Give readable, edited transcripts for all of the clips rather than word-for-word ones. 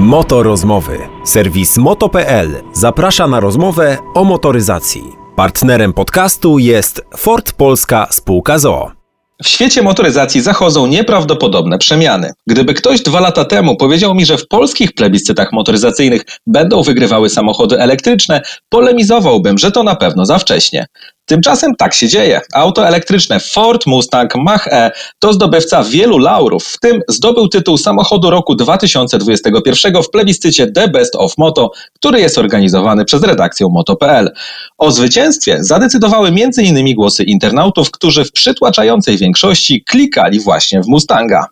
Moto Rozmowy. Serwis Moto.pl zaprasza na rozmowę o motoryzacji. Partnerem podcastu jest Ford Polska Spółka z o.o. W świecie motoryzacji zachodzą nieprawdopodobne przemiany. Gdyby ktoś 2 lata temu powiedział mi, że w polskich plebiscytach motoryzacyjnych będą wygrywały samochody elektryczne, polemizowałbym, że to na pewno za wcześnie. Tymczasem tak się dzieje. Auto elektryczne Ford Mustang Mach-E to zdobywca wielu laurów, w tym zdobył tytuł samochodu roku 2021 w plebiscycie The Best of Moto, który jest organizowany przez redakcję Moto.pl. O zwycięstwie zadecydowały m.in. głosy internautów, którzy w przytłaczającej większości klikali właśnie w Mustanga.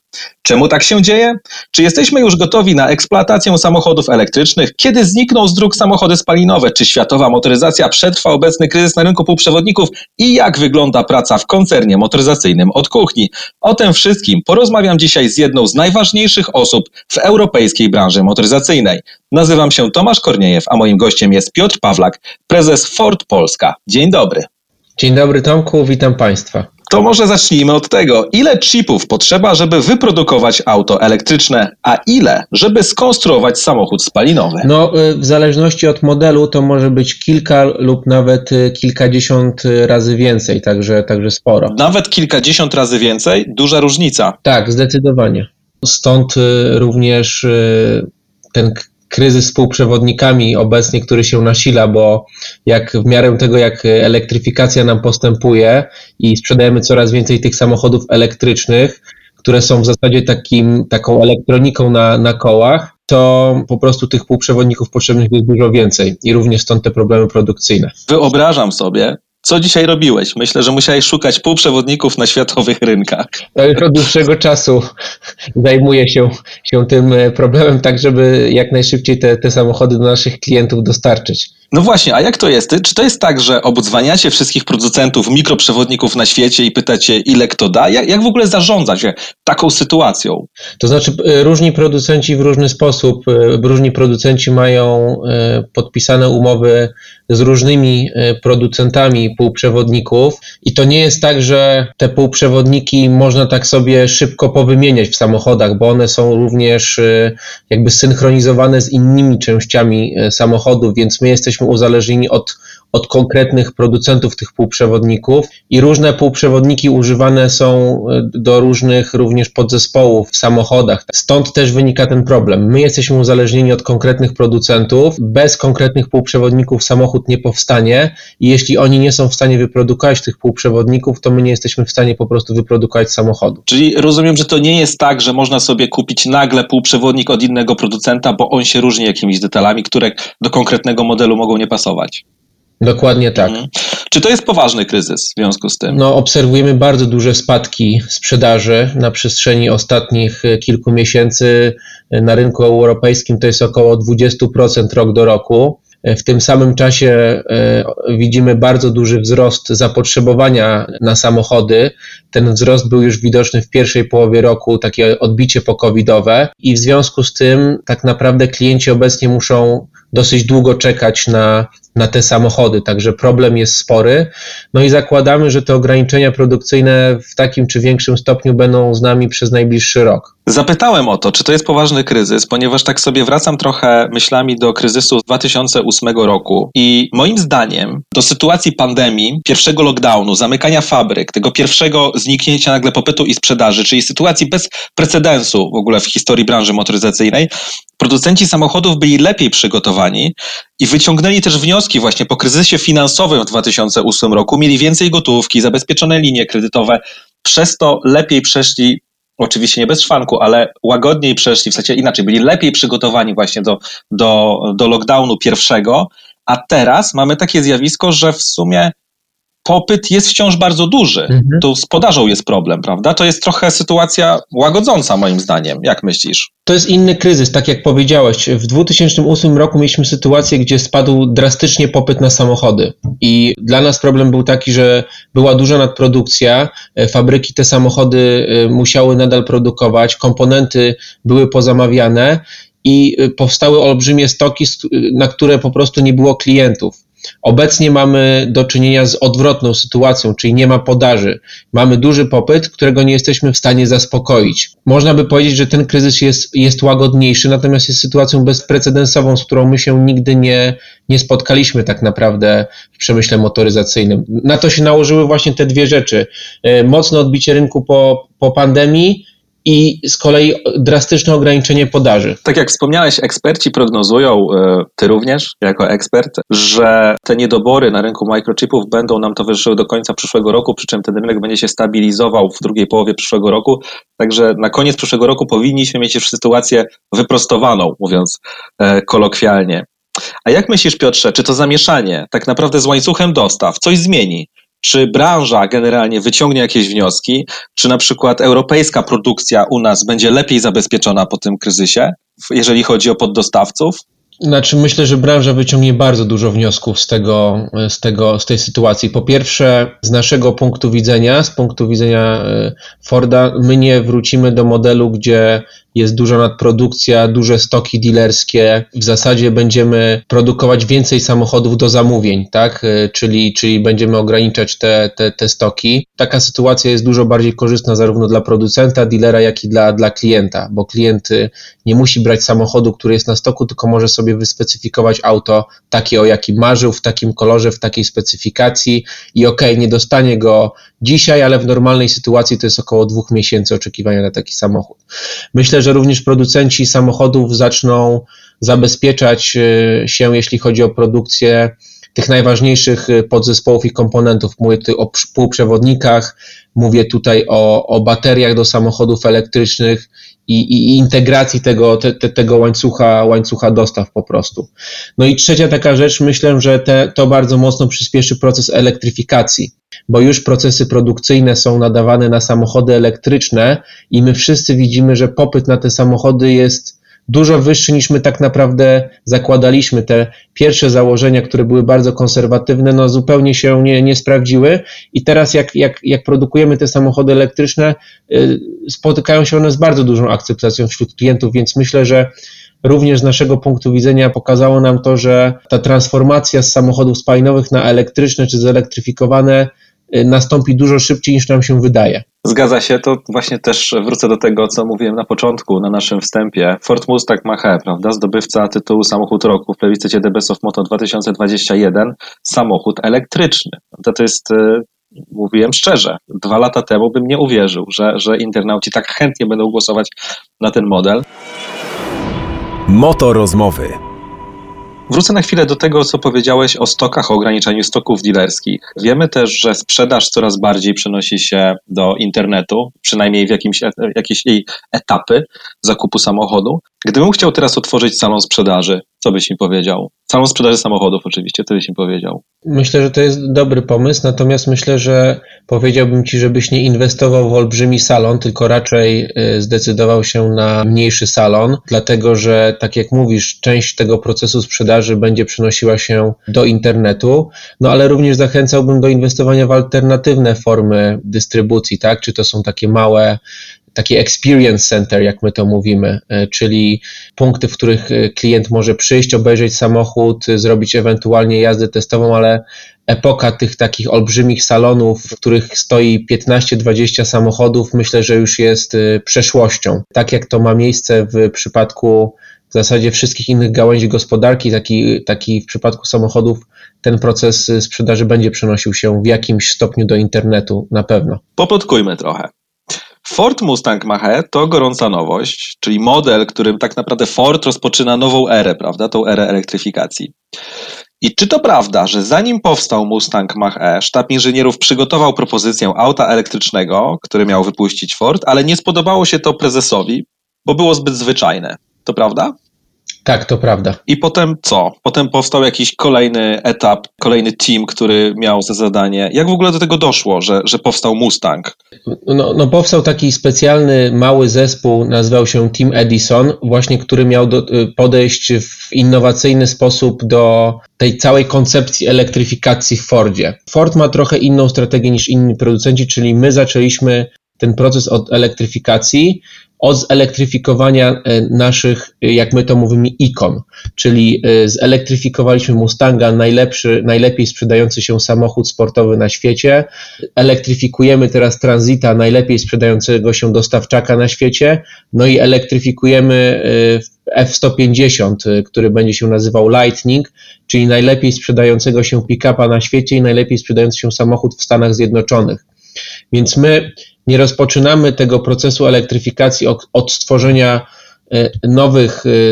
Czemu tak się dzieje? Czy jesteśmy już gotowi na eksploatację samochodów elektrycznych? Kiedy znikną z dróg samochody spalinowe? Czy światowa motoryzacja przetrwa obecny kryzys na rynku półprzewodników? I jak wygląda praca w koncernie motoryzacyjnym od kuchni? O tym wszystkim porozmawiam dzisiaj z jedną z najważniejszych osób w europejskiej branży motoryzacyjnej. Nazywam się Tomasz Korniejew, a moim gościem jest Piotr Pawlak, prezes Ford Polska. Dzień dobry. Dzień dobry Tomku, witam Państwa. To może zacznijmy od tego, ile chipów potrzeba, żeby wyprodukować auto elektryczne, a ile, żeby skonstruować samochód spalinowy? No, w zależności od modelu to może być kilka lub nawet kilkadziesiąt razy więcej, także sporo. Nawet kilkadziesiąt razy więcej? Duża różnica. Tak, zdecydowanie. Stąd również ten kryzys z półprzewodnikami obecnie, który się nasila, bo w miarę tego, jak elektryfikacja nam postępuje i sprzedajemy coraz więcej tych samochodów elektrycznych, które są w zasadzie taką elektroniką na kołach, to po prostu tych półprzewodników potrzebnych jest dużo więcej i również stąd te problemy produkcyjne. Wyobrażam sobie, co dzisiaj robiłeś? Myślę, że musiałeś szukać półprzewodników na światowych rynkach. Ja już od dłuższego czasu zajmuję się tym problemem, tak żeby jak najszybciej te samochody do naszych klientów dostarczyć. No właśnie, a jak to jest? Czy to jest tak, że odzwaniacie wszystkich producentów mikroprzewodników na świecie i pytacie, ile kto da? Jak w ogóle zarządzacie taką sytuacją? To znaczy, różni producenci w różny sposób, różni producenci mają podpisane umowy z różnymi producentami półprzewodników i to nie jest tak, że te półprzewodniki można tak sobie szybko powymieniać w samochodach, bo one są również synchronizowane z innymi częściami samochodów, więc my jesteśmy uzależnieni od konkretnych producentów tych półprzewodników i różne półprzewodniki używane są do różnych również podzespołów w samochodach. Stąd też wynika ten problem. My jesteśmy uzależnieni od konkretnych producentów. Bez konkretnych półprzewodników samochód nie powstanie i jeśli oni nie są w stanie wyprodukować tych półprzewodników, to my nie jesteśmy w stanie po prostu wyprodukować samochodu. Czyli rozumiem, że to nie jest tak, że można sobie kupić nagle półprzewodnik od innego producenta, bo on się różni jakimiś detalami, które do konkretnego modelu mogą nie pasować. Dokładnie tak. Mhm. Czy to jest poważny kryzys w związku z tym? No, obserwujemy bardzo duże spadki sprzedaży na przestrzeni ostatnich kilku miesięcy. Na rynku europejskim to jest około 20% rok do roku. W tym samym czasie widzimy bardzo duży wzrost zapotrzebowania na samochody. Ten wzrost był już widoczny w pierwszej połowie roku, takie odbicie po-covidowe i w związku z tym tak naprawdę klienci obecnie muszą dosyć długo czekać na te samochody, także problem jest spory. No i zakładamy, że te ograniczenia produkcyjne w takim czy większym stopniu będą z nami przez najbliższy rok. Zapytałem o to, czy to jest poważny kryzys, ponieważ tak sobie wracam trochę myślami do kryzysu z 2008 roku i moim zdaniem do sytuacji pandemii, pierwszego lockdownu, zamykania fabryk, tego pierwszego zniknięcia nagle popytu i sprzedaży, czyli sytuacji bez precedensu w ogóle w historii branży motoryzacyjnej, producenci samochodów byli lepiej przygotowani i wyciągnęli też wnioski właśnie po kryzysie finansowym w 2008 roku. Mieli więcej gotówki, zabezpieczone linie kredytowe, przez to lepiej przeszli, oczywiście nie bez szwanku, ale łagodniej przeszli, w sensie inaczej, byli lepiej przygotowani właśnie do lockdownu pierwszego, a teraz mamy takie zjawisko, że w sumie popyt jest wciąż bardzo duży. Mhm. Tu z podażą jest problem, prawda? To jest trochę sytuacja łagodząca moim zdaniem. Jak myślisz? To jest inny kryzys, tak jak powiedziałeś. W 2008 roku mieliśmy sytuację, gdzie spadł drastycznie popyt na samochody i dla nas problem był taki, że była duża nadprodukcja, fabryki te samochody musiały nadal produkować, komponenty były pozamawiane i powstały olbrzymie stoki, na które po prostu nie było klientów. Obecnie mamy do czynienia z odwrotną sytuacją, czyli nie ma podaży. Mamy duży popyt, którego nie jesteśmy w stanie zaspokoić. Można by powiedzieć, że ten kryzys jest łagodniejszy, natomiast jest sytuacją bezprecedensową, z którą my się nigdy nie spotkaliśmy tak naprawdę w przemyśle motoryzacyjnym. Na to się nałożyły właśnie te dwie rzeczy. Mocne odbicie rynku po pandemii i z kolei drastyczne ograniczenie podaży. Tak jak wspomniałeś, eksperci prognozują, ty również jako ekspert, że te niedobory na rynku microchipów będą nam towarzyszyły do końca przyszłego roku, przy czym ten rynek będzie się stabilizował w drugiej połowie przyszłego roku. Także na koniec przyszłego roku powinniśmy mieć już sytuację wyprostowaną, mówiąc kolokwialnie. A jak myślisz, Piotrze, czy to zamieszanie tak naprawdę z łańcuchem dostaw coś zmieni? Czy branża generalnie wyciągnie jakieś wnioski? Czy na przykład europejska produkcja u nas będzie lepiej zabezpieczona po tym kryzysie, jeżeli chodzi o poddostawców? Znaczy, myślę, że branża wyciągnie bardzo dużo wniosków z tej sytuacji. Po pierwsze, z naszego punktu widzenia, z punktu widzenia Forda, my nie wrócimy do modelu, gdzie jest duża nadprodukcja, duże stoki dealerskie. W zasadzie będziemy produkować więcej samochodów do zamówień, tak? Czyli będziemy ograniczać te stoki. Taka sytuacja jest dużo bardziej korzystna zarówno dla producenta, dealera, jak i dla klienta, bo klient nie musi brać samochodu, który jest na stoku, tylko może sobie wyspecyfikować auto takie, o jakim marzył, w takim kolorze, w takiej specyfikacji i nie dostanie go dzisiaj, ale w normalnej sytuacji to jest około 2 miesięcy oczekiwania na taki samochód. Myślę, że również producenci samochodów zaczną zabezpieczać się, jeśli chodzi o produkcję tych najważniejszych podzespołów i komponentów. Mówię tutaj o półprzewodnikach, mówię tutaj o bateriach do samochodów elektrycznych i integracji tego łańcucha dostaw po prostu. No i trzecia taka rzecz, myślę, że to bardzo mocno przyspieszy proces elektryfikacji, bo już procesy produkcyjne są nadawane na samochody elektryczne i my wszyscy widzimy, że popyt na te samochody jest dużo wyższy niż my tak naprawdę zakładaliśmy. Te pierwsze założenia, które były bardzo konserwatywne, zupełnie się nie sprawdziły i teraz jak produkujemy te samochody elektryczne, spotykają się one z bardzo dużą akceptacją wśród klientów, więc myślę, że również z naszego punktu widzenia pokazało nam to, że ta transformacja z samochodów spalinowych na elektryczne czy zelektryfikowane nastąpi dużo szybciej niż nam się wydaje. Zgadza się, to właśnie też wrócę do tego, co mówiłem na początku, na naszym wstępie. Ford Mustang Mach-E, prawda, zdobywca tytułu Samochód Roku w plebiscycie The Best of Moto 2021, samochód elektryczny. To jest, mówiłem szczerze, 2 lata temu bym nie uwierzył, że internauci tak chętnie będą głosować na ten model. Motorozmowy. Wrócę na chwilę do tego, co powiedziałeś o stokach, o ograniczaniu stoków dealerskich. Wiemy też, że sprzedaż coraz bardziej przenosi się do internetu, przynajmniej w jakieś jej etapy zakupu samochodu. Gdybym chciał teraz otworzyć salon sprzedaży, co byś mi powiedział? Salon sprzedaży samochodów oczywiście, co byś mi powiedział? Myślę, że to jest dobry pomysł, natomiast myślę, że powiedziałbym Ci, żebyś nie inwestował w olbrzymi salon, tylko raczej zdecydował się na mniejszy salon, dlatego że, tak jak mówisz, część tego procesu sprzedaży będzie przenosiła się do internetu, ale również zachęcałbym do inwestowania w alternatywne formy dystrybucji, tak? Czy to są takie małe, takie experience center, jak my to mówimy, czyli punkty, w których klient może przyjść, obejrzeć samochód, zrobić ewentualnie jazdę testową, ale epoka tych takich olbrzymich salonów, w których stoi 15-20 samochodów, myślę, że już jest przeszłością. Tak jak to ma miejsce w przypadku w zasadzie wszystkich innych gałęzi gospodarki, taki w przypadku samochodów, ten proces sprzedaży będzie przenosił się w jakimś stopniu do internetu, na pewno. Popotkujmy trochę. Ford Mustang Mach-E to gorąca nowość, czyli model, którym tak naprawdę Ford rozpoczyna nową erę, prawda, tą erę elektryfikacji. I czy to prawda, że zanim powstał Mustang Mach-E, sztab inżynierów przygotował propozycję auta elektrycznego, który miał wypuścić Ford, ale nie spodobało się to prezesowi, bo było zbyt zwyczajne. To prawda? Tak, to prawda. I potem co? Potem powstał jakiś kolejny etap, kolejny team, który miał za zadanie. Jak w ogóle do tego doszło, że powstał Mustang? Powstał taki specjalny, mały zespół, nazywał się Team Edison, właśnie który miał podejść w innowacyjny sposób do tej całej koncepcji elektryfikacji w Fordzie. Ford ma trochę inną strategię niż inni producenci, czyli my zaczęliśmy ten proces od elektryfikacji, od zelektryfikowania naszych, jak my to mówimy, ikon, czyli zelektryfikowaliśmy Mustanga, najlepiej sprzedający się samochód sportowy na świecie, elektryfikujemy teraz Transita, najlepiej sprzedającego się dostawczaka na świecie, no i elektryfikujemy F-150, który będzie się nazywał Lightning, czyli najlepiej sprzedającego się pick-upa na świecie i najlepiej sprzedający się samochód w Stanach Zjednoczonych. Więc my nie rozpoczynamy tego procesu elektryfikacji od stworzenia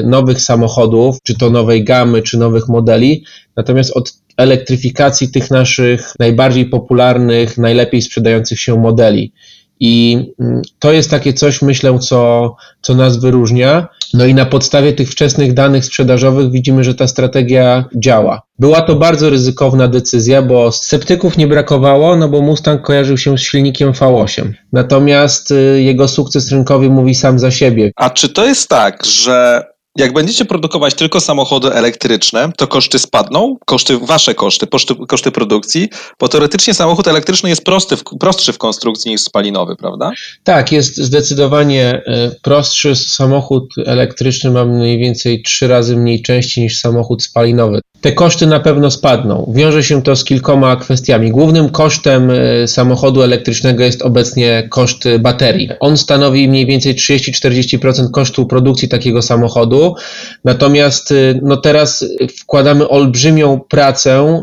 nowych samochodów, czy to nowej gamy, czy nowych modeli, natomiast od elektryfikacji tych naszych najbardziej popularnych, najlepiej sprzedających się modeli. I to jest takie coś, myślę, co nas wyróżnia. No i na podstawie tych wczesnych danych sprzedażowych widzimy, że ta strategia działa. Była to bardzo ryzykowna decyzja, bo sceptyków nie brakowało, no bo Mustang kojarzył się z silnikiem V8. Natomiast jego sukces rynkowy mówi sam za siebie. A czy to jest tak, że jak będziecie produkować tylko samochody elektryczne, to koszty spadną, wasze koszty produkcji, bo teoretycznie samochód elektryczny jest prostszy w konstrukcji niż spalinowy, prawda? Tak, jest zdecydowanie prostszy. Samochód elektryczny ma mniej więcej 3 razy mniej części niż samochód spalinowy. Te koszty na pewno spadną. Wiąże się to z kilkoma kwestiami. Głównym kosztem samochodu elektrycznego jest obecnie koszt baterii. On stanowi mniej więcej 30-40% kosztu produkcji takiego samochodu. Natomiast no teraz wkładamy olbrzymią pracę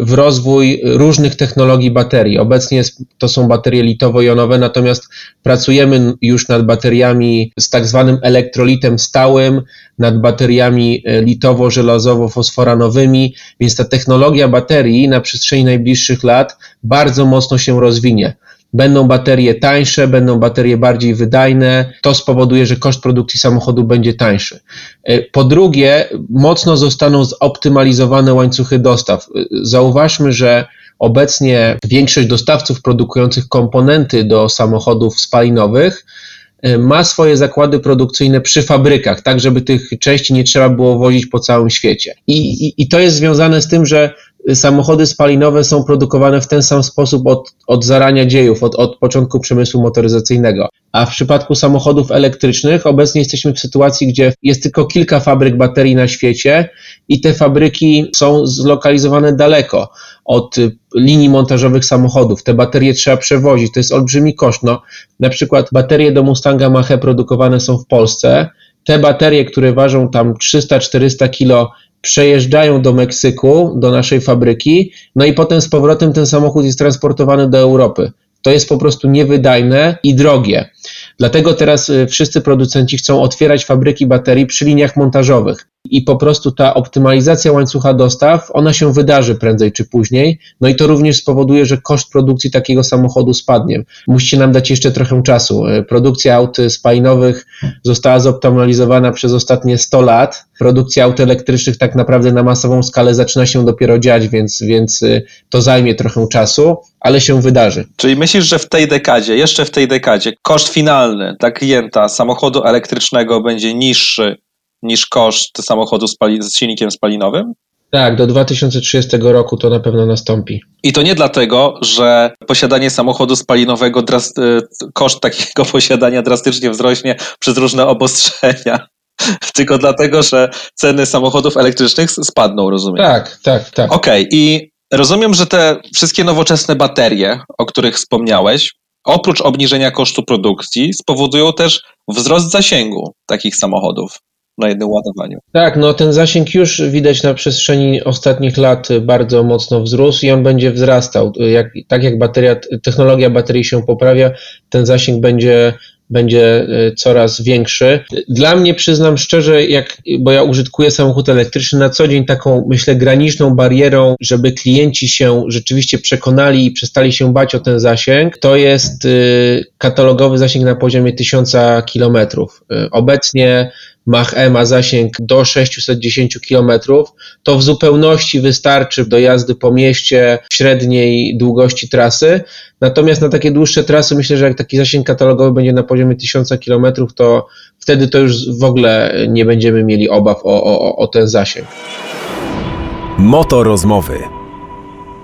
w rozwój różnych technologii baterii. Obecnie to są baterie litowo-jonowe, natomiast pracujemy już nad bateriami z tak zwanym elektrolitem stałym, nad bateriami litowo-żelazowo-fosforanowymi, więc ta technologia baterii na przestrzeni najbliższych lat bardzo mocno się rozwinie. Będą baterie tańsze, będą baterie bardziej wydajne. To spowoduje, że koszt produkcji samochodu będzie tańszy. Po drugie, mocno zostaną zoptymalizowane łańcuchy dostaw. Zauważmy, że obecnie większość dostawców produkujących komponenty do samochodów spalinowych ma swoje zakłady produkcyjne przy fabrykach, tak żeby tych części nie trzeba było wozić po całym świecie. I to jest związane z tym, że samochody spalinowe są produkowane w ten sam sposób od zarania dziejów, od początku przemysłu motoryzacyjnego. A w przypadku samochodów elektrycznych obecnie jesteśmy w sytuacji, gdzie jest tylko kilka fabryk baterii na świecie i te fabryki są zlokalizowane daleko od linii montażowych samochodów. Te baterie trzeba przewozić, to jest olbrzymi koszt. No, na przykład baterie do Mustanga Mach-E produkowane są w Polsce. Te baterie, które ważą tam 300-400 kg, przejeżdżają do Meksyku, do naszej fabryki, no i potem z powrotem ten samochód jest transportowany do Europy. To jest po prostu niewydajne i drogie. Dlatego teraz wszyscy producenci chcą otwierać fabryki baterii przy liniach montażowych i po prostu ta optymalizacja łańcucha dostaw, ona się wydarzy prędzej czy później, no i to również spowoduje, że koszt produkcji takiego samochodu spadnie. Musicie nam dać jeszcze trochę czasu. Produkcja aut spalinowych została zoptymalizowana przez ostatnie 100 lat. Produkcja aut elektrycznych tak naprawdę na masową skalę zaczyna się dopiero dziać, więc to zajmie trochę czasu, ale się wydarzy. Czyli myślisz, że jeszcze w tej dekadzie koszt finalny dla klienta samochodu elektrycznego będzie niższy niż koszt samochodu z silnikiem spalinowym? Tak, do 2030 roku to na pewno nastąpi. I to nie dlatego, że posiadanie samochodu spalinowego, koszt takiego posiadania drastycznie wzrośnie przez różne obostrzenia, tylko dlatego, że ceny samochodów elektrycznych spadną, rozumiem? Tak. Okej, i rozumiem, że te wszystkie nowoczesne baterie, o których wspomniałeś, oprócz obniżenia kosztu produkcji spowodują też wzrost zasięgu takich samochodów na jednym ładowaniu. Tak, no ten zasięg już widać na przestrzeni ostatnich lat bardzo mocno wzrósł i on będzie wzrastał. Technologia baterii się poprawia, ten zasięg będzie coraz większy. Dla mnie, przyznam szczerze, bo ja użytkuję samochód elektryczny na co dzień, taką, myślę, graniczną barierą, żeby klienci się rzeczywiście przekonali i przestali się bać o ten zasięg, to jest katalogowy zasięg na poziomie 1000 km. Obecnie Mach-E ma zasięg do 610 km, to w zupełności wystarczy do jazdy po mieście średniej długości trasy, natomiast na takie dłuższe trasy myślę, że jak taki zasięg katalogowy będzie na poziomie 1000 km, to wtedy to już w ogóle nie będziemy mieli obaw o ten zasięg. Motorozmowy.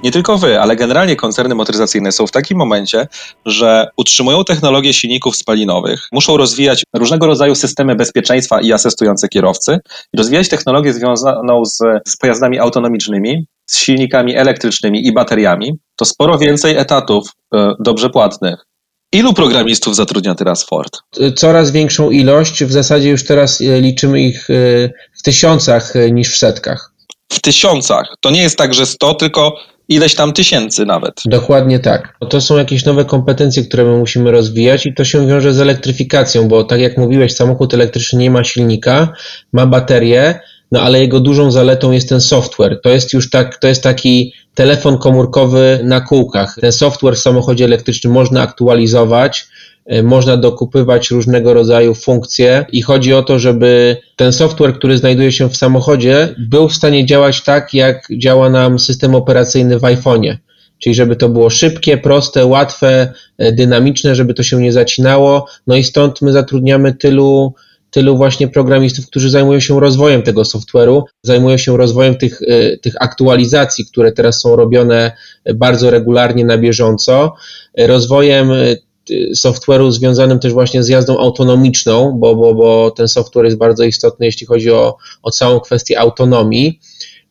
nie tylko wy, ale generalnie koncerny motoryzacyjne są w takim momencie, że utrzymują technologię silników spalinowych, muszą rozwijać różnego rodzaju systemy bezpieczeństwa i asystujące kierowcy, rozwijać technologię związaną z pojazdami autonomicznymi, z silnikami elektrycznymi i bateriami. To sporo więcej etatów dobrze płatnych. Ilu programistów zatrudnia teraz Ford? Coraz większą ilość, w zasadzie już teraz liczymy ich w tysiącach niż w setkach. W tysiącach? To nie jest tak, że 100, tylko ileś tam tysięcy nawet. Dokładnie tak. To są jakieś nowe kompetencje, które my musimy rozwijać i to się wiąże z elektryfikacją, bo tak jak mówiłeś, samochód elektryczny nie ma silnika, ma baterię, no ale jego dużą zaletą jest ten software. To jest już tak, to jest taki telefon komórkowy na kółkach. Ten software w samochodzie elektrycznym można aktualizować, można dokupywać różnego rodzaju funkcje i chodzi o to, żeby ten software, który znajduje się w samochodzie, był w stanie działać tak, jak działa nam system operacyjny w iPhonie. Czyli żeby to było szybkie, proste, łatwe, dynamiczne, żeby to się nie zacinało. No i stąd my zatrudniamy tylu właśnie programistów, którzy zajmują się rozwojem tego software'u, zajmują się rozwojem tych aktualizacji, które teraz są robione bardzo regularnie na bieżąco, rozwojem software'u związanym też właśnie z jazdą autonomiczną, bo ten software jest bardzo istotny, jeśli chodzi o całą kwestię autonomii.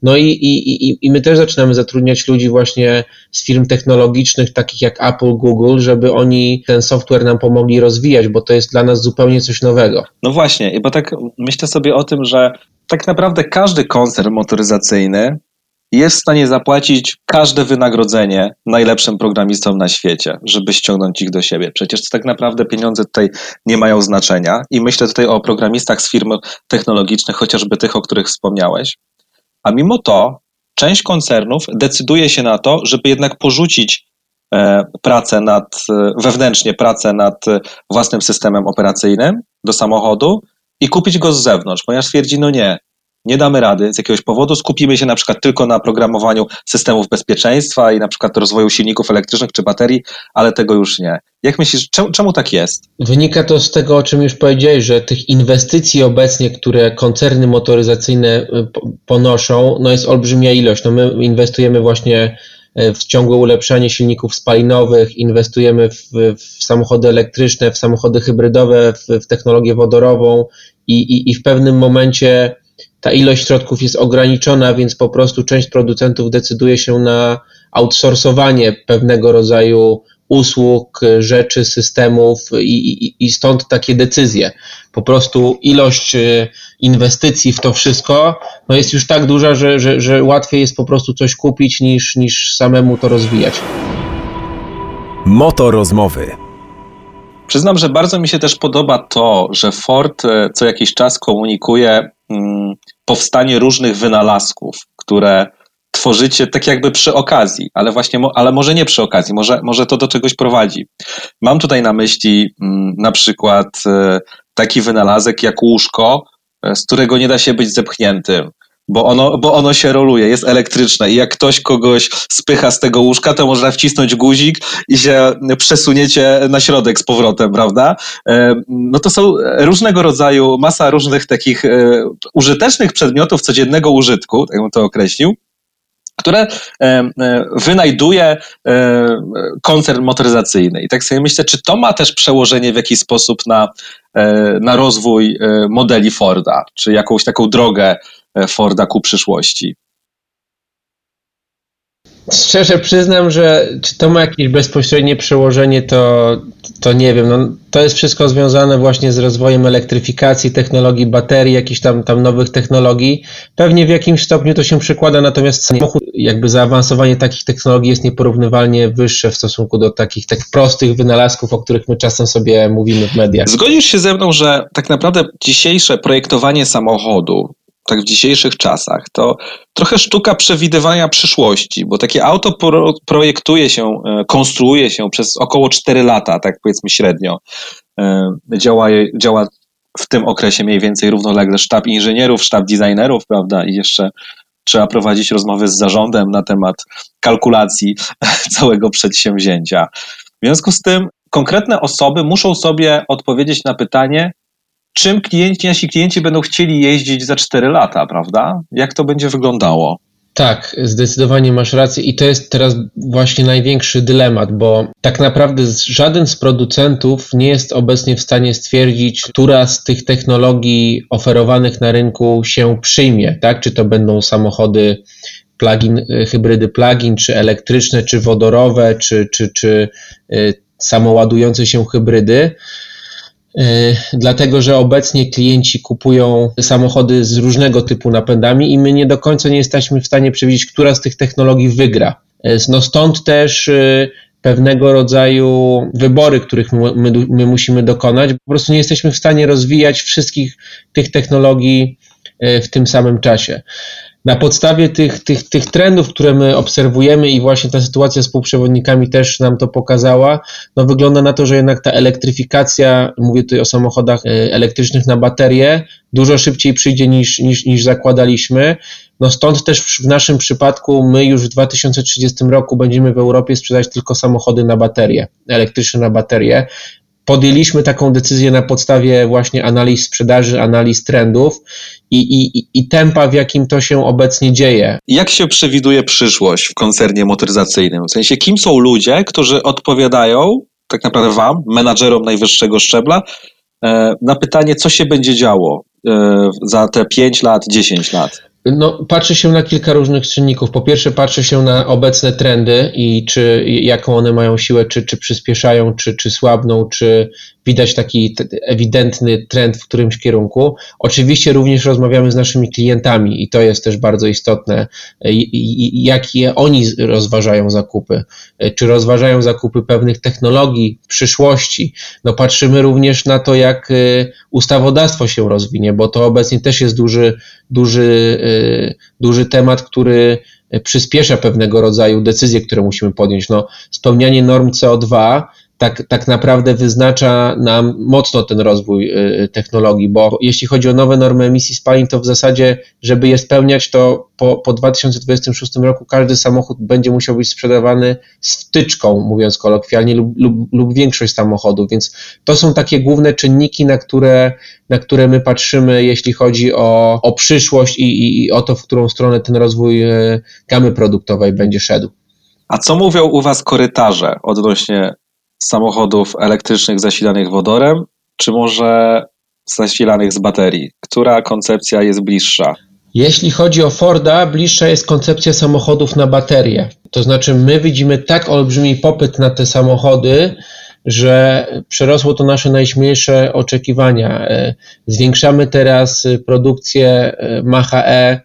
No i my też zaczynamy zatrudniać ludzi właśnie z firm technologicznych, takich jak Apple, Google, żeby oni ten software nam pomogli rozwijać, bo to jest dla nas zupełnie coś nowego. No właśnie, bo tak myślę sobie o tym, że tak naprawdę każdy koncern motoryzacyjny jest w stanie zapłacić każde wynagrodzenie najlepszym programistom na świecie, żeby ściągnąć ich do siebie. Przecież tak naprawdę pieniądze tutaj nie mają znaczenia i myślę tutaj o programistach z firm technologicznych, chociażby tych, o których wspomniałeś. A mimo to część koncernów decyduje się na to, żeby jednak porzucić pracę nad własnym systemem operacyjnym do samochodu i kupić go z zewnątrz, ponieważ twierdzi, no nie damy rady z jakiegoś powodu, skupimy się na przykład tylko na programowaniu systemów bezpieczeństwa i na przykład rozwoju silników elektrycznych czy baterii, ale tego już nie. Jak myślisz, czemu tak jest? Wynika to z tego, o czym już powiedziałeś, że tych inwestycji obecnie, które koncerny motoryzacyjne ponoszą, no jest olbrzymia ilość. No my inwestujemy właśnie w ciągłe ulepszanie silników spalinowych, inwestujemy w samochody elektryczne, w samochody hybrydowe, w technologię wodorową i w pewnym momencie ta ilość środków jest ograniczona, więc po prostu część producentów decyduje się na outsourcowanie pewnego rodzaju usług, rzeczy, systemów i stąd takie decyzje. Po prostu ilość inwestycji w to wszystko no jest już tak duża, że łatwiej jest po prostu coś kupić niż samemu to rozwijać. Motorozmowy. Przyznam, że bardzo mi się też podoba to, że Ford co jakiś czas komunikuje powstanie różnych wynalazków, które tworzycie tak jakby przy okazji, ale właśnie, ale może nie przy okazji, może to do czegoś prowadzi. Mam tutaj na myśli na przykład taki wynalazek jak łóżko, z którego nie da się być zepchniętym, bo ono się roluje, jest elektryczne i jak ktoś kogoś spycha z tego łóżka, to można wcisnąć guzik i się przesuniecie na środek z powrotem, prawda? No to są różnego rodzaju, masa różnych takich użytecznych przedmiotów codziennego użytku, tak bym to określił, które wynajduje koncern motoryzacyjny. I tak sobie myślę, czy to ma też przełożenie w jakiś sposób na rozwój modeli Forda, czy jakąś taką drogę Forda ku przyszłości? Szczerze przyznam, że czy to ma jakieś bezpośrednie przełożenie, to nie wiem. No, to jest wszystko związane właśnie z rozwojem elektryfikacji, technologii baterii, jakichś tam nowych technologii. Pewnie w jakimś stopniu to się przekłada, natomiast samochód, jakby zaawansowanie takich technologii jest nieporównywalnie wyższe w stosunku do takich tak prostych wynalazków, o których my czasem sobie mówimy w mediach. Zgodzisz się ze mną, że tak naprawdę dzisiejsze projektowanie samochodu, tak w dzisiejszych czasach, to trochę sztuka przewidywania przyszłości, bo takie auto projektuje się, konstruuje się przez około 4 lata, tak powiedzmy średnio. Działa w tym okresie mniej więcej równolegle sztab inżynierów, sztab designerów, prawda, i jeszcze trzeba prowadzić rozmowy z zarządem na temat kalkulacji całego przedsięwzięcia. W związku z tym konkretne osoby muszą sobie odpowiedzieć na pytanie, czym nasi klienci będą chcieli jeździć za 4 lata, prawda? Jak to będzie wyglądało? Tak, zdecydowanie masz rację i to jest teraz właśnie największy dylemat, bo tak naprawdę żaden z producentów nie jest obecnie w stanie stwierdzić, która z tych technologii oferowanych na rynku się przyjmie, tak? Czy to będą samochody plug-in, hybrydy plug-in, czy elektryczne, czy wodorowe, czy samoładujące się hybrydy. Dlatego, że obecnie klienci kupują samochody z różnego typu napędami i my nie do końca nie jesteśmy w stanie przewidzieć, która z tych technologii wygra. No stąd też pewnego rodzaju wybory, których my musimy dokonać. Po prostu nie jesteśmy w stanie rozwijać wszystkich tych technologii w tym samym czasie. Na podstawie tych trendów, które my obserwujemy i właśnie ta sytuacja z półprzewodnikami też nam to pokazała, no wygląda na to, że jednak ta elektryfikacja, mówię tutaj o samochodach elektrycznych na baterie, dużo szybciej przyjdzie niż zakładaliśmy. No stąd też w naszym przypadku my już w 2030 roku będziemy w Europie sprzedać tylko samochody na baterie, elektryczne na baterie. Podjęliśmy taką decyzję na podstawie właśnie analiz sprzedaży, analiz trendów i tempa, w jakim to się obecnie dzieje. Jak się przewiduje przyszłość w koncernie motoryzacyjnym? W sensie, kim są ludzie, którzy odpowiadają, tak naprawdę wam, menadżerom najwyższego szczebla, na pytanie, co się będzie działo za te 5 lat, 10 lat? No, patrzy się na kilka różnych czynników. Po pierwsze patrzy się na obecne trendy i czy jaką one mają siłę, czy przyspieszają, czy słabną, czy widać taki ewidentny trend w którymś kierunku. Oczywiście również rozmawiamy z naszymi klientami i to jest też bardzo istotne, jakie oni rozważają zakupy, czy rozważają zakupy pewnych technologii w przyszłości. No, patrzymy również na to, jak ustawodawstwo się rozwinie, bo to obecnie też jest duży temat, który przyspiesza pewnego rodzaju decyzje, które musimy podjąć. No, spełnianie norm CO2 tak naprawdę wyznacza nam mocno ten rozwój technologii, bo jeśli chodzi o nowe normy emisji spalin, to w zasadzie, żeby je spełniać, to po 2026 roku każdy samochód będzie musiał być sprzedawany z wtyczką, mówiąc kolokwialnie, lub większość samochodów, więc to są takie główne czynniki, na które my patrzymy, jeśli chodzi o przyszłość i o to, w którą stronę ten rozwój gamy produktowej będzie szedł. A co mówią u was korytarze odnośnie samochodów elektrycznych zasilanych wodorem, czy może zasilanych z baterii? Która koncepcja jest bliższa? Jeśli chodzi o Forda, bliższa jest koncepcja samochodów na baterie. To znaczy my widzimy tak olbrzymi popyt na te samochody, że przerosło to nasze najśmielsze oczekiwania. Zwiększamy teraz produkcję Mach-E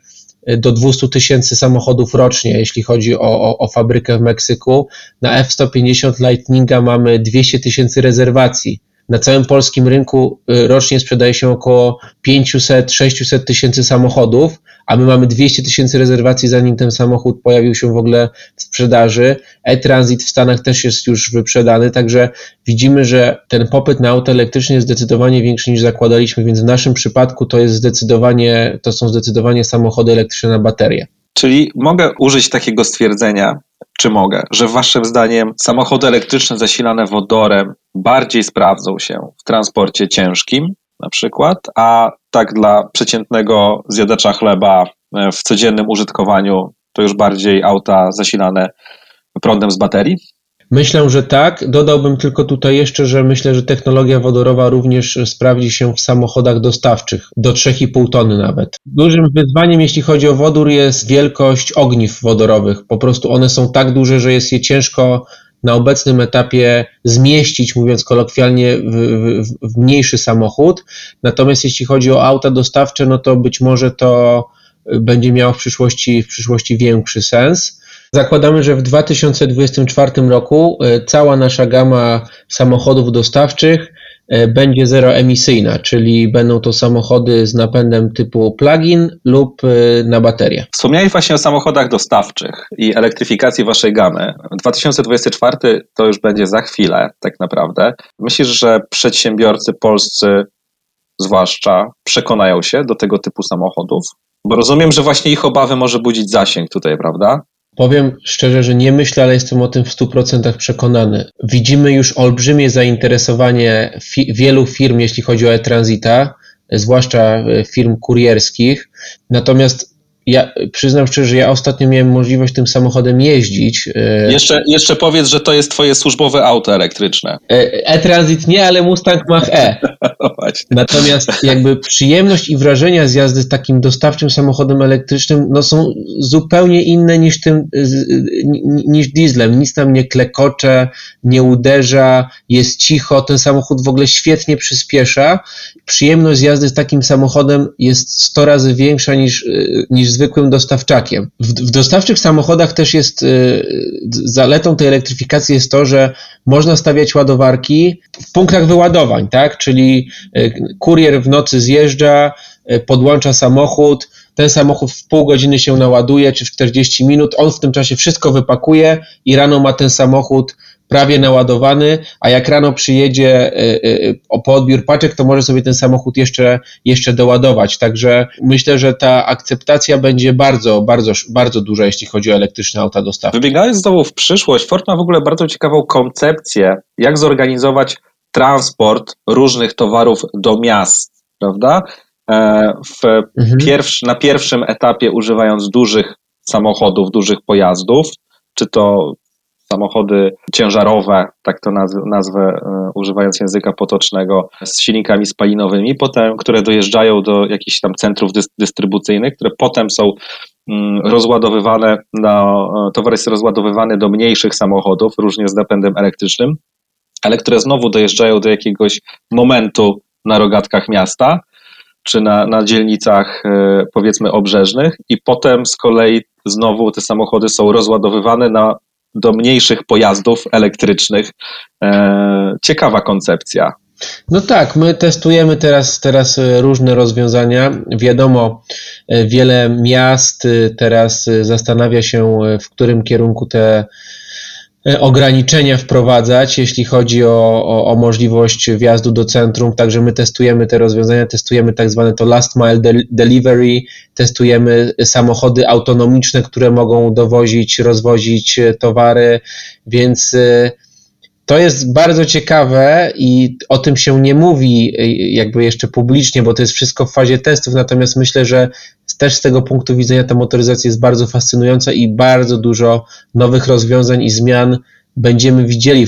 do 200 000 samochodów rocznie, jeśli chodzi o fabrykę w Meksyku. Na F-150 Lightninga mamy 200 000 rezerwacji. Na całym polskim rynku rocznie sprzedaje się około 500-600 000 samochodów, a my mamy 200 000 rezerwacji, zanim ten samochód pojawił się w ogóle w sprzedaży. E-Transit w Stanach też jest już wyprzedany, także widzimy, że ten popyt na auta elektryczne jest zdecydowanie większy niż zakładaliśmy, więc w naszym przypadku to są zdecydowanie samochody elektryczne na baterie. Czyli mogę użyć takiego stwierdzenia, że waszym zdaniem samochody elektryczne zasilane wodorem bardziej sprawdzą się w transporcie ciężkim na przykład, a tak dla przeciętnego zjadacza chleba w codziennym użytkowaniu to już bardziej auta zasilane prądem z baterii? Myślę, że tak. Dodałbym tylko tutaj jeszcze, że myślę, że technologia wodorowa również sprawdzi się w samochodach dostawczych, do 3,5 tony nawet. Dużym wyzwaniem, jeśli chodzi o wodór, jest wielkość ogniw wodorowych. Po prostu one są tak duże, że jest je ciężko na obecnym etapie zmieścić, mówiąc kolokwialnie, w mniejszy samochód. Natomiast jeśli chodzi o auta dostawcze, no to być może to będzie miało w przyszłości większy sens. Zakładamy, że w 2024 roku cała nasza gama samochodów dostawczych będzie zeroemisyjna, czyli będą to samochody z napędem typu plug-in lub na baterię. Wspomniałeś właśnie o samochodach dostawczych i elektryfikacji waszej gamy. 2024 to już będzie za chwilę tak naprawdę. Myślisz, że przedsiębiorcy polscy zwłaszcza przekonają się do tego typu samochodów? Bo rozumiem, że właśnie ich obawy może budzić zasięg tutaj, prawda? Powiem szczerze, że nie myślę, ale jestem o tym w 100% przekonany. Widzimy już olbrzymie zainteresowanie wielu firm, jeśli chodzi o e-transita, zwłaszcza firm kurierskich. Natomiast Ja przyznam szczerze, że ja ostatnio miałem możliwość tym samochodem jeździć. Jeszcze powiedz, że to jest twoje służbowe auto elektryczne. E-Transit nie, ale Mustang Mach-E. No właśnie. Natomiast jakby przyjemność i wrażenia z jazdy z takim dostawczym samochodem elektrycznym no są zupełnie inne niż tym, niż dieslem. Nic tam nie klekocze, nie uderza, jest cicho, ten samochód w ogóle świetnie przyspiesza. Przyjemność z jazdy z takim samochodem jest 100 razy większa niż zwykłym dostawczakiem. W dostawczych samochodach też jest zaletą tej elektryfikacji jest to, że można stawiać ładowarki w punktach wyładowań, tak? Czyli kurier w nocy zjeżdża, podłącza samochód, ten samochód w pół godziny się naładuje, czy w 40 minut, on w tym czasie wszystko wypakuje i rano ma ten samochód prawie naładowany, a jak rano przyjedzie po odbiór paczek, to może sobie ten samochód jeszcze doładować. Także myślę, że ta akceptacja będzie bardzo, bardzo, bardzo duża, jeśli chodzi o elektryczne auta dostawcze. Wybiegając znowu w przyszłość, Ford ma w ogóle bardzo ciekawą koncepcję, jak zorganizować transport różnych towarów do miast, prawda? Na pierwszym etapie używając dużych samochodów, dużych pojazdów, czy to samochody ciężarowe, tak to nazwę używając języka potocznego, z silnikami spalinowymi, potem, które dojeżdżają do jakichś tam centrów dystrybucyjnych, które potem są rozładowywane, towar jest rozładowywany do mniejszych samochodów, różnie z napędem elektrycznym, ale które znowu dojeżdżają do jakiegoś momentu na rogatkach miasta, czy na dzielnicach powiedzmy obrzeżnych i potem z kolei znowu te samochody są rozładowywane do mniejszych pojazdów elektrycznych. Ciekawa koncepcja. No tak, my testujemy teraz różne rozwiązania. Wiadomo, wiele miast teraz zastanawia się, w którym kierunku te ograniczenia wprowadzać, jeśli chodzi o możliwość wjazdu do centrum, także my testujemy te rozwiązania, testujemy tak zwane to last mile delivery, testujemy samochody autonomiczne, które mogą dowozić, rozwozić towary, więc to jest bardzo ciekawe i o tym się nie mówi jakby jeszcze publicznie, bo to jest wszystko w fazie testów, natomiast myślę, że też z tego punktu widzenia ta motoryzacja jest bardzo fascynująca i bardzo dużo nowych rozwiązań i zmian będziemy widzieli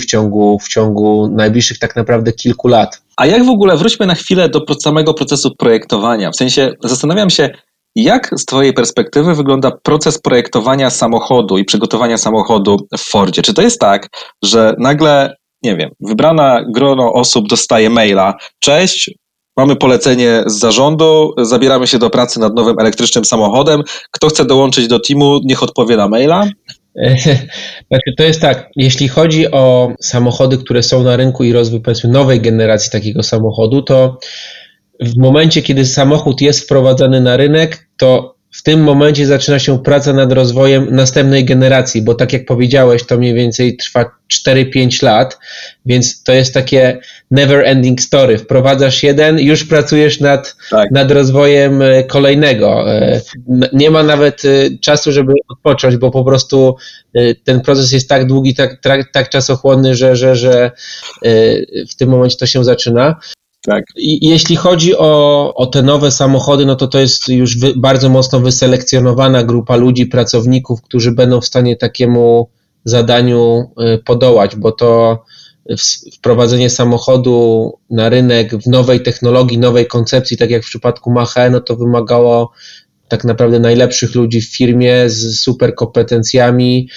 w ciągu najbliższych tak naprawdę kilku lat. A jak w ogóle, wróćmy na chwilę do samego procesu projektowania, w sensie zastanawiam się, jak z twojej perspektywy wygląda proces projektowania samochodu i przygotowania samochodu w Fordzie? Czy to jest tak, że nagle, nie wiem, wybrane grono osób dostaje maila, cześć, mamy polecenie z zarządu, zabieramy się do pracy nad nowym elektrycznym samochodem, kto chce dołączyć do teamu, niech odpowie na maila? Znaczy to jest tak, jeśli chodzi o samochody, które są na rynku i rozwój powiedzmy nowej generacji takiego samochodu, to w momencie, kiedy samochód jest wprowadzany na rynek, to w tym momencie zaczyna się praca nad rozwojem następnej generacji, bo tak jak powiedziałeś, to mniej więcej trwa 4-5 lat, więc to jest takie never ending story. Wprowadzasz jeden, już pracujesz nad rozwojem kolejnego. Nie ma nawet czasu, żeby odpocząć, bo po prostu ten proces jest tak długi, tak czasochłonny, że w tym momencie to się zaczyna. Tak. I jeśli chodzi o te nowe samochody, no to jest już bardzo mocno wyselekcjonowana grupa ludzi, pracowników, którzy będą w stanie takiemu zadaniu podołać, bo to wprowadzenie samochodu na rynek w nowej technologii, nowej koncepcji, tak jak w przypadku Mach-E, no to wymagało tak naprawdę najlepszych ludzi w firmie z super kompetencjami,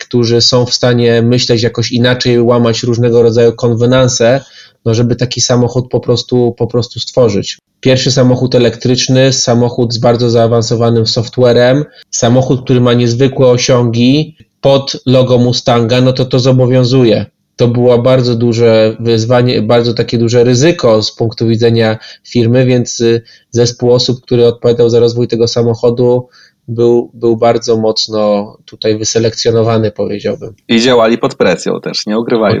którzy są w stanie myśleć jakoś inaczej, łamać różnego rodzaju konwenanse, no żeby taki samochód po prostu stworzyć. Pierwszy samochód elektryczny, samochód z bardzo zaawansowanym softwarem, samochód, który ma niezwykłe osiągi pod logo Mustanga, no to zobowiązuje. To było bardzo duże wyzwanie, bardzo takie duże ryzyko z punktu widzenia firmy, więc zespół osób, który odpowiadał za rozwój tego samochodu, był bardzo mocno tutaj wyselekcjonowany, powiedziałbym. I działali pod presją też, nie ukrywajmy.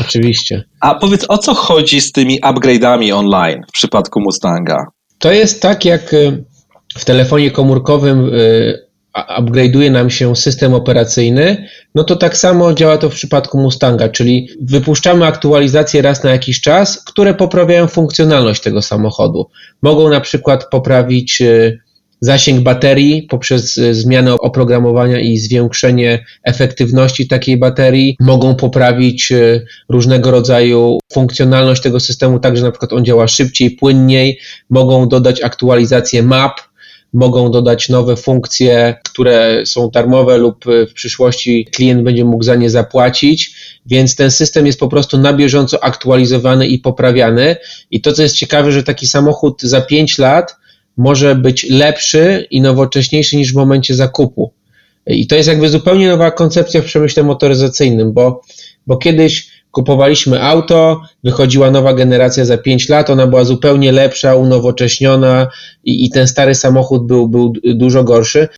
Oczywiście. A powiedz, o co chodzi z tymi upgrade'ami online w przypadku Mustanga? To jest tak, jak w telefonie komórkowym upgrade'uje nam się system operacyjny, no to tak samo działa to w przypadku Mustanga, czyli wypuszczamy aktualizacje raz na jakiś czas, które poprawiają funkcjonalność tego samochodu. Mogą na przykład poprawić zasięg baterii poprzez zmianę oprogramowania i zwiększenie efektywności takiej baterii mogą poprawić różnego rodzaju funkcjonalność tego systemu, tak że na przykład on działa szybciej, płynniej, mogą dodać aktualizację map, mogą dodać nowe funkcje, które są darmowe lub w przyszłości klient będzie mógł za nie zapłacić, więc ten system jest po prostu na bieżąco aktualizowany i poprawiany. I to, co jest ciekawe, że taki samochód za 5 lat może być lepszy i nowocześniejszy niż w momencie zakupu. I to jest jakby zupełnie nowa koncepcja w przemyśle motoryzacyjnym, bo kiedyś kupowaliśmy auto, wychodziła nowa generacja za 5 lat, ona była zupełnie lepsza, unowocześniona i ten stary samochód był dużo gorszy.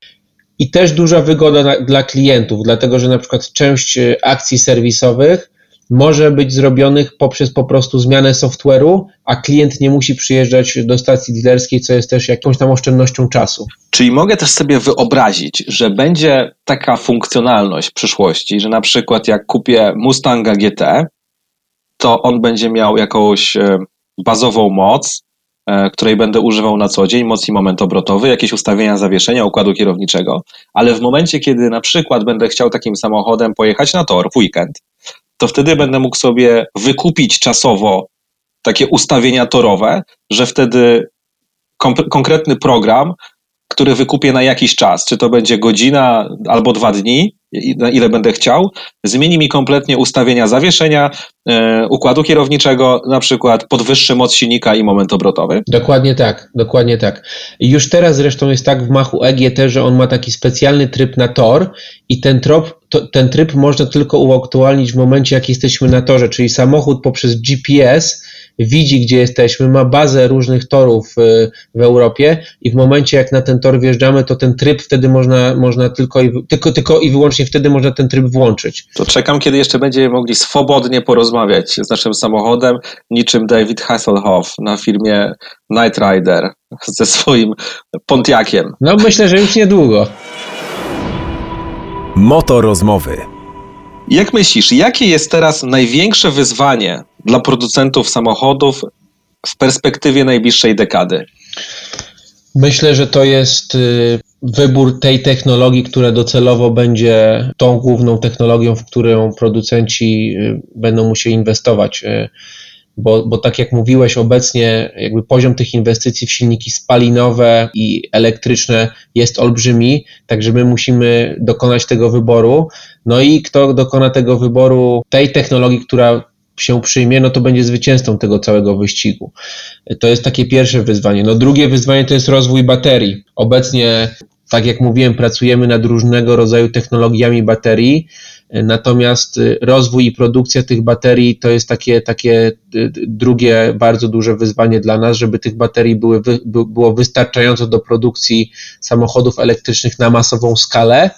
I też duża wygoda dla klientów, dlatego że na przykład część akcji serwisowych może być zrobionych poprzez po prostu zmianę software'u, a klient nie musi przyjeżdżać do stacji dealerskiej, co jest też jakąś tam oszczędnością czasu. Czyli mogę też sobie wyobrazić, że będzie taka funkcjonalność w przyszłości, że na przykład jak kupię Mustanga GT, to on będzie miał jakąś bazową moc, której będę używał na co dzień, moc i moment obrotowy, jakieś ustawienia zawieszenia, układu kierowniczego, ale w momencie, kiedy na przykład będę chciał takim samochodem pojechać na tor w weekend, to wtedy będę mógł sobie wykupić czasowo takie ustawienia torowe, że wtedy konkretny program, który wykupię na jakiś czas, czy to będzie godzina albo 2 dni, na ile będę chciał, zmieni mi kompletnie ustawienia zawieszenia, układu kierowniczego, na przykład podwyższy moc silnika i moment obrotowy. Dokładnie tak. Już teraz zresztą jest tak w Machu EGT, że on ma taki specjalny tryb na tor i ten tryb można tylko uaktualnić w momencie, jak jesteśmy na torze, czyli samochód poprzez GPS widzi, gdzie jesteśmy, ma bazę różnych torów w Europie i w momencie, jak na ten tor wjeżdżamy, to ten tryb wtedy można tylko i wyłącznie ten tryb włączyć. To czekam, kiedy jeszcze będziemy mogli swobodnie porozmawiać z naszym samochodem, niczym David Hasselhoff na filmie Knight Rider ze swoim Pontiaciem. No myślę, że już niedługo. Motorozmowy. Jak myślisz, jakie jest teraz największe wyzwanie dla producentów samochodów w perspektywie najbliższej dekady? Myślę, że to jest wybór tej technologii, która docelowo będzie tą główną technologią, w którą producenci będą musieli inwestować. Bo tak jak mówiłeś, obecnie jakby poziom tych inwestycji w silniki spalinowe i elektryczne jest olbrzymi, także my musimy dokonać tego wyboru. No i kto dokona tego wyboru, tej technologii, która się przyjmie, no to będzie zwycięzcą tego całego wyścigu. To jest takie pierwsze wyzwanie. No drugie wyzwanie to jest rozwój baterii. Obecnie, tak jak mówiłem, pracujemy nad różnego rodzaju technologiami baterii, natomiast rozwój i produkcja tych baterii to jest takie drugie bardzo duże wyzwanie dla nas, żeby tych baterii było wystarczająco do produkcji samochodów elektrycznych na masową skalę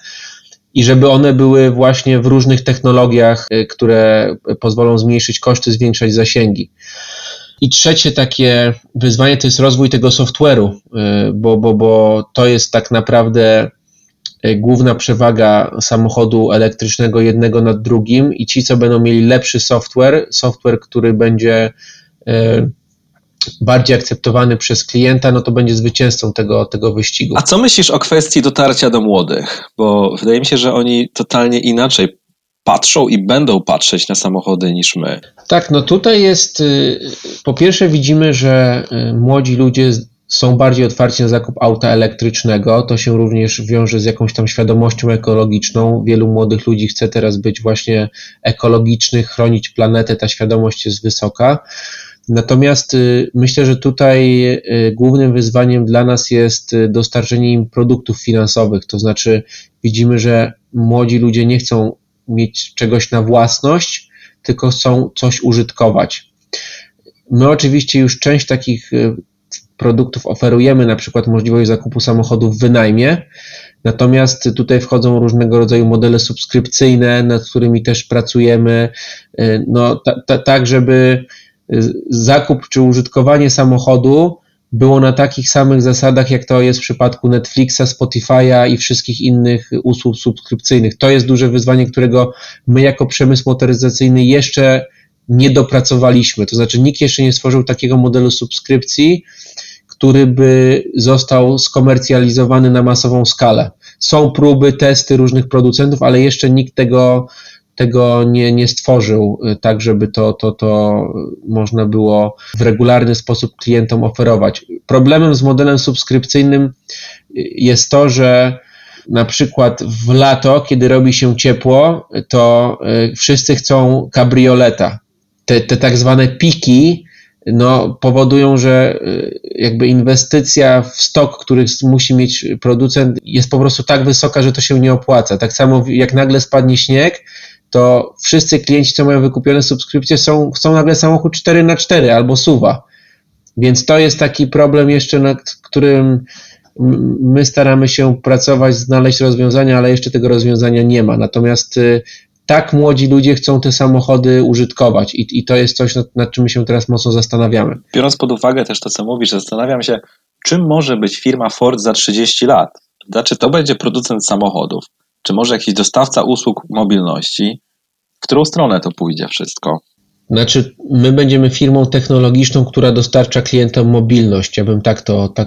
i żeby one były właśnie w różnych technologiach, które pozwolą zmniejszyć koszty, zwiększać zasięgi. I trzecie takie wyzwanie to jest rozwój tego software'u, bo to jest tak naprawdę główna przewaga samochodu elektrycznego jednego nad drugim i ci, co będą mieli lepszy software, który będzie bardziej akceptowany przez klienta, no to będzie zwycięzcą tego wyścigu. A co myślisz o kwestii dotarcia do młodych? Bo wydaje mi się, że oni totalnie inaczej patrzą i będą patrzeć na samochody niż my. Tak, no tutaj jest, po pierwsze widzimy, że młodzi ludzie są bardziej otwarci na zakup auta elektrycznego. To się również wiąże z jakąś tam świadomością ekologiczną. Wielu młodych ludzi chce teraz być właśnie ekologicznych, chronić planetę, ta świadomość jest wysoka. Natomiast myślę, że tutaj głównym wyzwaniem dla nas jest dostarczenie im produktów finansowych. To znaczy widzimy, że młodzi ludzie nie chcą mieć czegoś na własność, tylko chcą coś użytkować. My oczywiście już część takich produktów oferujemy, na przykład możliwość zakupu samochodów w wynajmie, natomiast tutaj wchodzą różnego rodzaju modele subskrypcyjne, nad którymi też pracujemy, tak żeby zakup czy użytkowanie samochodu było na takich samych zasadach, jak to jest w przypadku Netflixa, Spotify'a i wszystkich innych usług subskrypcyjnych. To jest duże wyzwanie, którego my jako przemysł motoryzacyjny jeszcze nie dopracowaliśmy. To znaczy nikt jeszcze nie stworzył takiego modelu subskrypcji, który by został skomercjalizowany na masową skalę. Są próby, testy różnych producentów, ale jeszcze nikt tego nie stworzył, tak żeby to można było w regularny sposób klientom oferować. Problemem z modelem subskrypcyjnym jest to, że na przykład w lato, kiedy robi się ciepło, to wszyscy chcą kabrioleta. Te tak zwane piki powodują, że jakby inwestycja w stok, który musi mieć producent, jest po prostu tak wysoka, że to się nie opłaca. Tak samo jak nagle spadnie śnieg, to wszyscy klienci, co mają wykupione subskrypcje, chcą nagle samochód 4x4 albo SUV-a. Więc to jest taki problem jeszcze, nad którym my staramy się pracować, znaleźć rozwiązania, ale jeszcze tego rozwiązania nie ma. Natomiast tak młodzi ludzie chcą te samochody użytkować i to jest coś, nad czym się teraz mocno zastanawiamy. Biorąc pod uwagę też to, co mówisz, zastanawiam się, czym może być firma Ford za 30 lat? Czy to będzie producent samochodów? Czy może jakiś dostawca usług mobilności? W którą stronę to pójdzie wszystko? My będziemy firmą technologiczną, która dostarcza klientom mobilność. Ja bym tak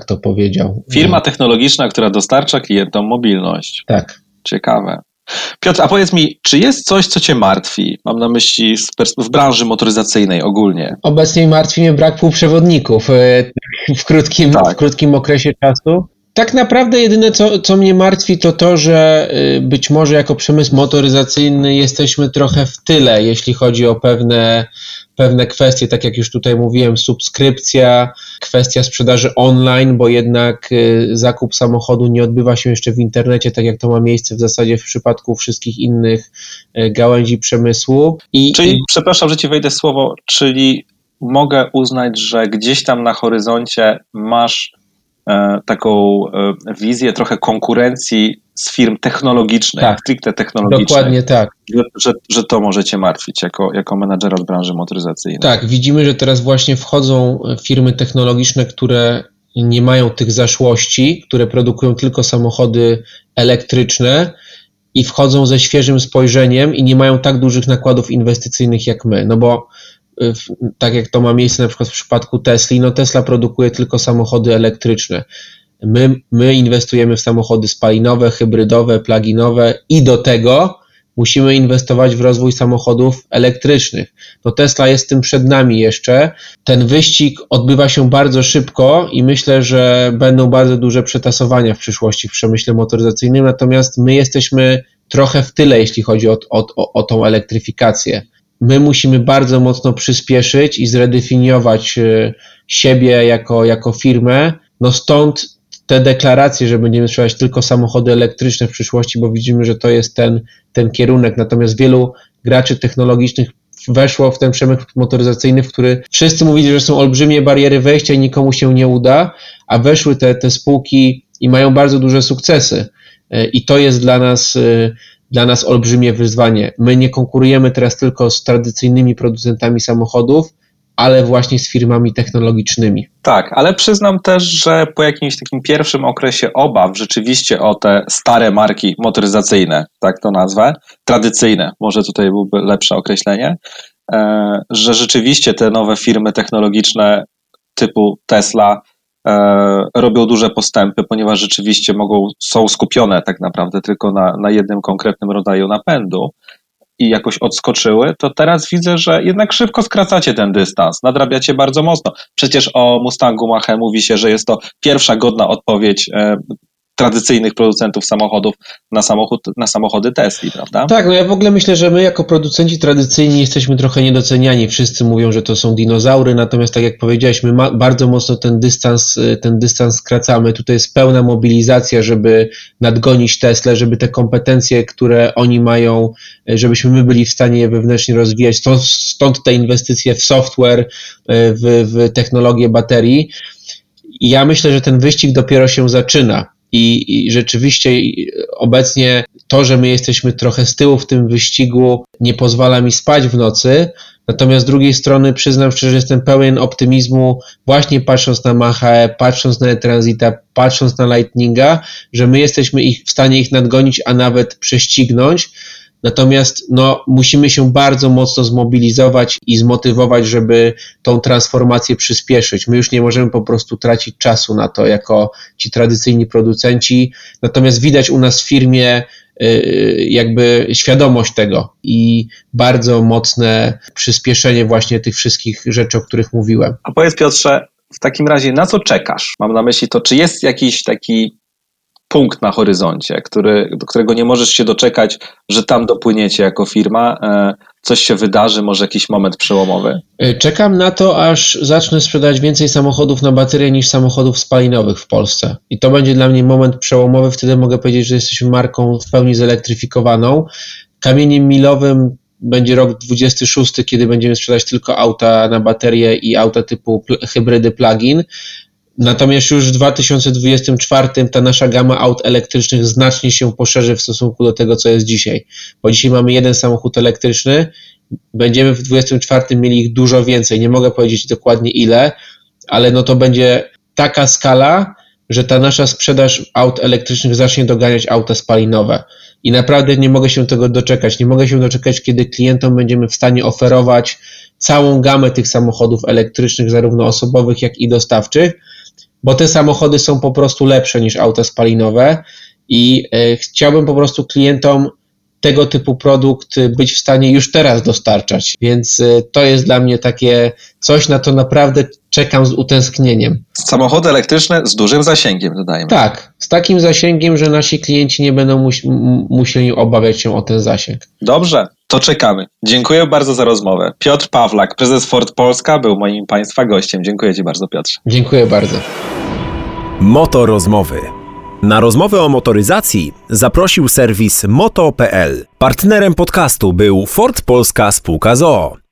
to powiedział. Firma technologiczna, która dostarcza klientom mobilność. Tak. Ciekawe. Piotr, a powiedz mi, czy jest coś, co cię martwi? Mam na myśli w branży motoryzacyjnej ogólnie. Obecnie martwi mnie brak półprzewodników w krótkim okresie czasu. Tak naprawdę jedyne, co mnie martwi, to to, że być może jako przemysł motoryzacyjny jesteśmy trochę w tyle, jeśli chodzi o pewne kwestie, tak jak już tutaj mówiłem, subskrypcja, kwestia sprzedaży online, bo jednak zakup samochodu nie odbywa się jeszcze w internecie, tak jak to ma miejsce w zasadzie w przypadku wszystkich innych gałęzi przemysłu. Przepraszam, że ci wejdę w słowo, czyli mogę uznać, że gdzieś tam na horyzoncie masz taką wizję trochę konkurencji z firm technologicznych, tak, stricte technologicznych. Dokładnie tak. Że to może cię martwić jako menadżera od branży motoryzacyjnej. Tak, widzimy, że teraz właśnie wchodzą firmy technologiczne, które nie mają tych zaszłości, które produkują tylko samochody elektryczne i wchodzą ze świeżym spojrzeniem i nie mają tak dużych nakładów inwestycyjnych jak my, bo tak jak to ma miejsce na przykład w przypadku Tesli, Tesla produkuje tylko samochody elektryczne. My inwestujemy w samochody spalinowe, hybrydowe, plug-inowe i do tego musimy inwestować w rozwój samochodów elektrycznych. Tesla jest tym przed nami jeszcze. Ten wyścig odbywa się bardzo szybko i myślę, że będą bardzo duże przetasowania w przyszłości w przemyśle motoryzacyjnym, natomiast my jesteśmy trochę w tyle, jeśli chodzi o tą elektryfikację. My musimy bardzo mocno przyspieszyć i zredefiniować siebie jako firmę. Stąd te deklaracje, że będziemy sprzedawać tylko samochody elektryczne w przyszłości, bo widzimy, że to jest ten kierunek. Natomiast wielu graczy technologicznych weszło w ten przemysł motoryzacyjny, w który wszyscy mówili, że są olbrzymie bariery wejścia i nikomu się nie uda, a weszły te spółki i mają bardzo duże sukcesy. I to jest dla nas olbrzymie wyzwanie. My nie konkurujemy teraz tylko z tradycyjnymi producentami samochodów, ale właśnie z firmami technologicznymi. Tak, ale przyznam też, że po jakimś takim pierwszym okresie obaw rzeczywiście o te stare marki motoryzacyjne, tak to nazwę, tradycyjne, może tutaj byłoby lepsze określenie, że rzeczywiście te nowe firmy technologiczne typu Tesla robią duże postępy, ponieważ rzeczywiście są skupione tak naprawdę tylko na jednym konkretnym rodzaju napędu i jakoś odskoczyły, to teraz widzę, że jednak szybko skracacie ten dystans, nadrabiacie bardzo mocno. Przecież o Mustangu Mach-E mówi się, że jest to pierwsza godna odpowiedź tradycyjnych producentów samochodów na samochody Tesli, prawda? Tak, ja w ogóle myślę, że my jako producenci tradycyjni jesteśmy trochę niedoceniani. Wszyscy mówią, że to są dinozaury, natomiast tak jak powiedziałeś, my bardzo mocno ten dystans skracamy. Tutaj jest pełna mobilizacja, żeby nadgonić Teslę, żeby te kompetencje, które oni mają, żebyśmy my byli w stanie je wewnętrznie rozwijać. Stąd te inwestycje w software, w technologię baterii. I ja myślę, że ten wyścig dopiero się zaczyna. I rzeczywiście obecnie to, że my jesteśmy trochę z tyłu w tym wyścigu, nie pozwala mi spać w nocy, natomiast z drugiej strony przyznam szczerze, że jestem pełen optymizmu właśnie patrząc na Mach-E, patrząc na E-Transita, patrząc na Lightninga, że my jesteśmy w stanie ich nadgonić, a nawet prześcignąć. Natomiast no, musimy się bardzo mocno zmobilizować i zmotywować, żeby tą transformację przyspieszyć. My już nie możemy po prostu tracić czasu na to jako ci tradycyjni producenci. Natomiast widać u nas w firmie jakby świadomość tego i bardzo mocne przyspieszenie właśnie tych wszystkich rzeczy, o których mówiłem. A powiedz, Piotrze, w takim razie na co czekasz? Mam na myśli to, czy jest jakiś taki punkt na horyzoncie, do którego nie możesz się doczekać, że tam dopłyniecie jako firma, coś się wydarzy, może jakiś moment przełomowy? Czekam na to, aż zacznę sprzedawać więcej samochodów na baterię niż samochodów spalinowych w Polsce. I to będzie dla mnie moment przełomowy, wtedy mogę powiedzieć, że jesteśmy marką w pełni zelektryfikowaną. Kamieniem milowym będzie rok 26, kiedy będziemy sprzedać tylko auta na baterię i auta typu hybrydy plug-in. Natomiast już w 2024 ta nasza gama aut elektrycznych znacznie się poszerzy w stosunku do tego, co jest dzisiaj. Bo dzisiaj mamy jeden samochód elektryczny, będziemy w 2024 mieli ich dużo więcej. Nie mogę powiedzieć dokładnie ile, ale no to będzie taka skala, że ta nasza sprzedaż aut elektrycznych zacznie doganiać auta spalinowe. I naprawdę nie mogę się tego doczekać. Nie mogę się doczekać, kiedy klientom będziemy w stanie oferować całą gamę tych samochodów elektrycznych, zarówno osobowych, jak i dostawczych, bo te samochody są po prostu lepsze niż auta spalinowe i chciałbym po prostu klientom tego typu produkt być w stanie już teraz dostarczać, więc to jest dla mnie takie coś, na to naprawdę czekam z utęsknieniem. Samochody elektryczne z dużym zasięgiem, dodajmy. Tak, z takim zasięgiem, że nasi klienci nie będą musieli obawiać się o ten zasięg. Dobrze, to czekamy. Dziękuję bardzo za rozmowę. Piotr Pawlak, prezes Ford Polska, był moim Państwa gościem. Dziękuję Ci bardzo, Piotrze. Dziękuję bardzo. Motorozmowy. Na rozmowę o motoryzacji zaprosił serwis Moto.pl. Partnerem podcastu był Ford Polska Spółka z o.o.